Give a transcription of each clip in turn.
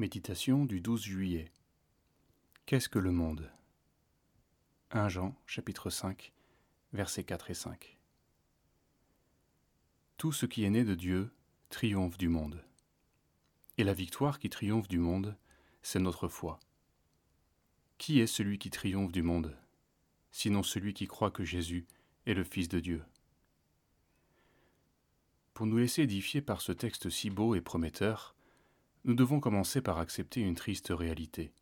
Méditation du 12 juillet. Qu'est-ce que le monde ? 1 Jean, chapitre 5, versets 4 et 5. Tout ce qui est né de Dieu triomphe du monde. Et la victoire qui triomphe du monde, c'est notre foi. Qui est celui qui triomphe du monde, sinon celui qui croit que Jésus est le Fils de Dieu ? Pour nous laisser édifier par ce texte si beau et prometteur, nous devons commencer par accepter une triste réalité.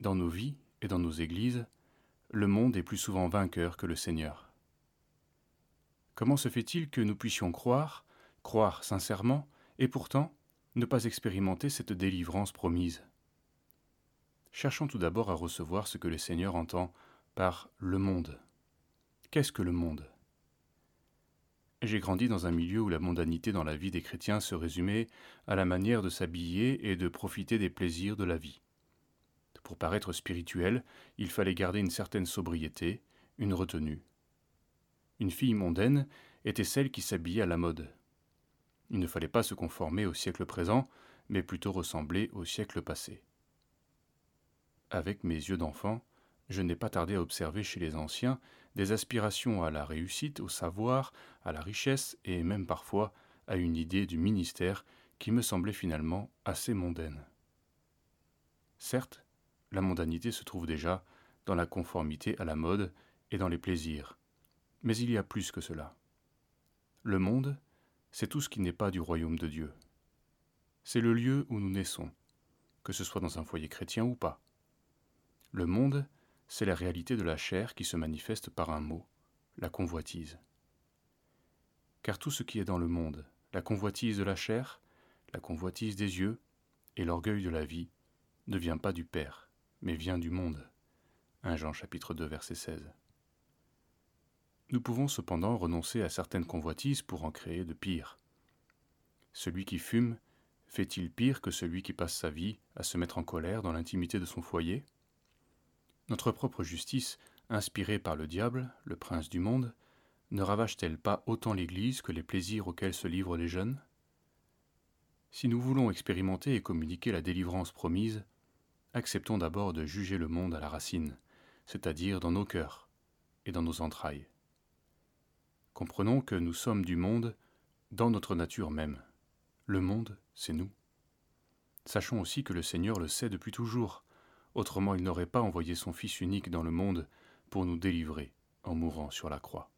Dans nos vies et dans nos églises, le monde est plus souvent vainqueur que le Seigneur. Comment se fait-il que nous puissions croire sincèrement, et pourtant ne pas expérimenter cette délivrance promise ? Cherchons tout d'abord à recevoir ce que le Seigneur entend par « le monde ». Qu'est-ce que le monde ? J'ai grandi dans un milieu où la mondanité dans la vie des chrétiens se résumait à la manière de s'habiller et de profiter des plaisirs de la vie. Pour paraître spirituel, il fallait garder une certaine sobriété, une retenue. Une fille mondaine était celle qui s'habillait à la mode. Il ne fallait pas se conformer au siècle présent, mais plutôt ressembler au siècle passé. Avec mes yeux d'enfant, je n'ai pas tardé à observer chez les anciens des aspirations à la réussite, au savoir, à la richesse et même parfois à une idée du ministère qui me semblait finalement assez mondaine. Certes, la mondanité se trouve déjà dans la conformité à la mode et dans les plaisirs, mais il y a plus que cela. Le monde, c'est tout ce qui n'est pas du royaume de Dieu. C'est le lieu où nous naissons, que ce soit dans un foyer chrétien ou pas. Le monde, c'est la réalité de la chair qui se manifeste par un mot, la convoitise. Car tout ce qui est dans le monde, la convoitise de la chair, la convoitise des yeux et l'orgueil de la vie, ne vient pas du Père, mais vient du monde. 1 Jean chapitre 2 verset 16. Nous pouvons cependant renoncer à certaines convoitises pour en créer de pires. Celui qui fume fait-il pire que celui qui passe sa vie à se mettre en colère dans l'intimité de son foyer ? Notre propre justice, inspirée par le diable, le prince du monde, ne ravage-t-elle pas autant l'Église que les plaisirs auxquels se livrent les jeunes ? Si nous voulons expérimenter et communiquer la délivrance promise, acceptons d'abord de juger le monde à la racine, c'est-à-dire dans nos cœurs et dans nos entrailles. Comprenons que nous sommes du monde dans notre nature même. Le monde, c'est nous. Sachons aussi que le Seigneur le sait depuis toujours. Autrement, il n'aurait pas envoyé son Fils unique dans le monde pour nous délivrer en mourant sur la croix.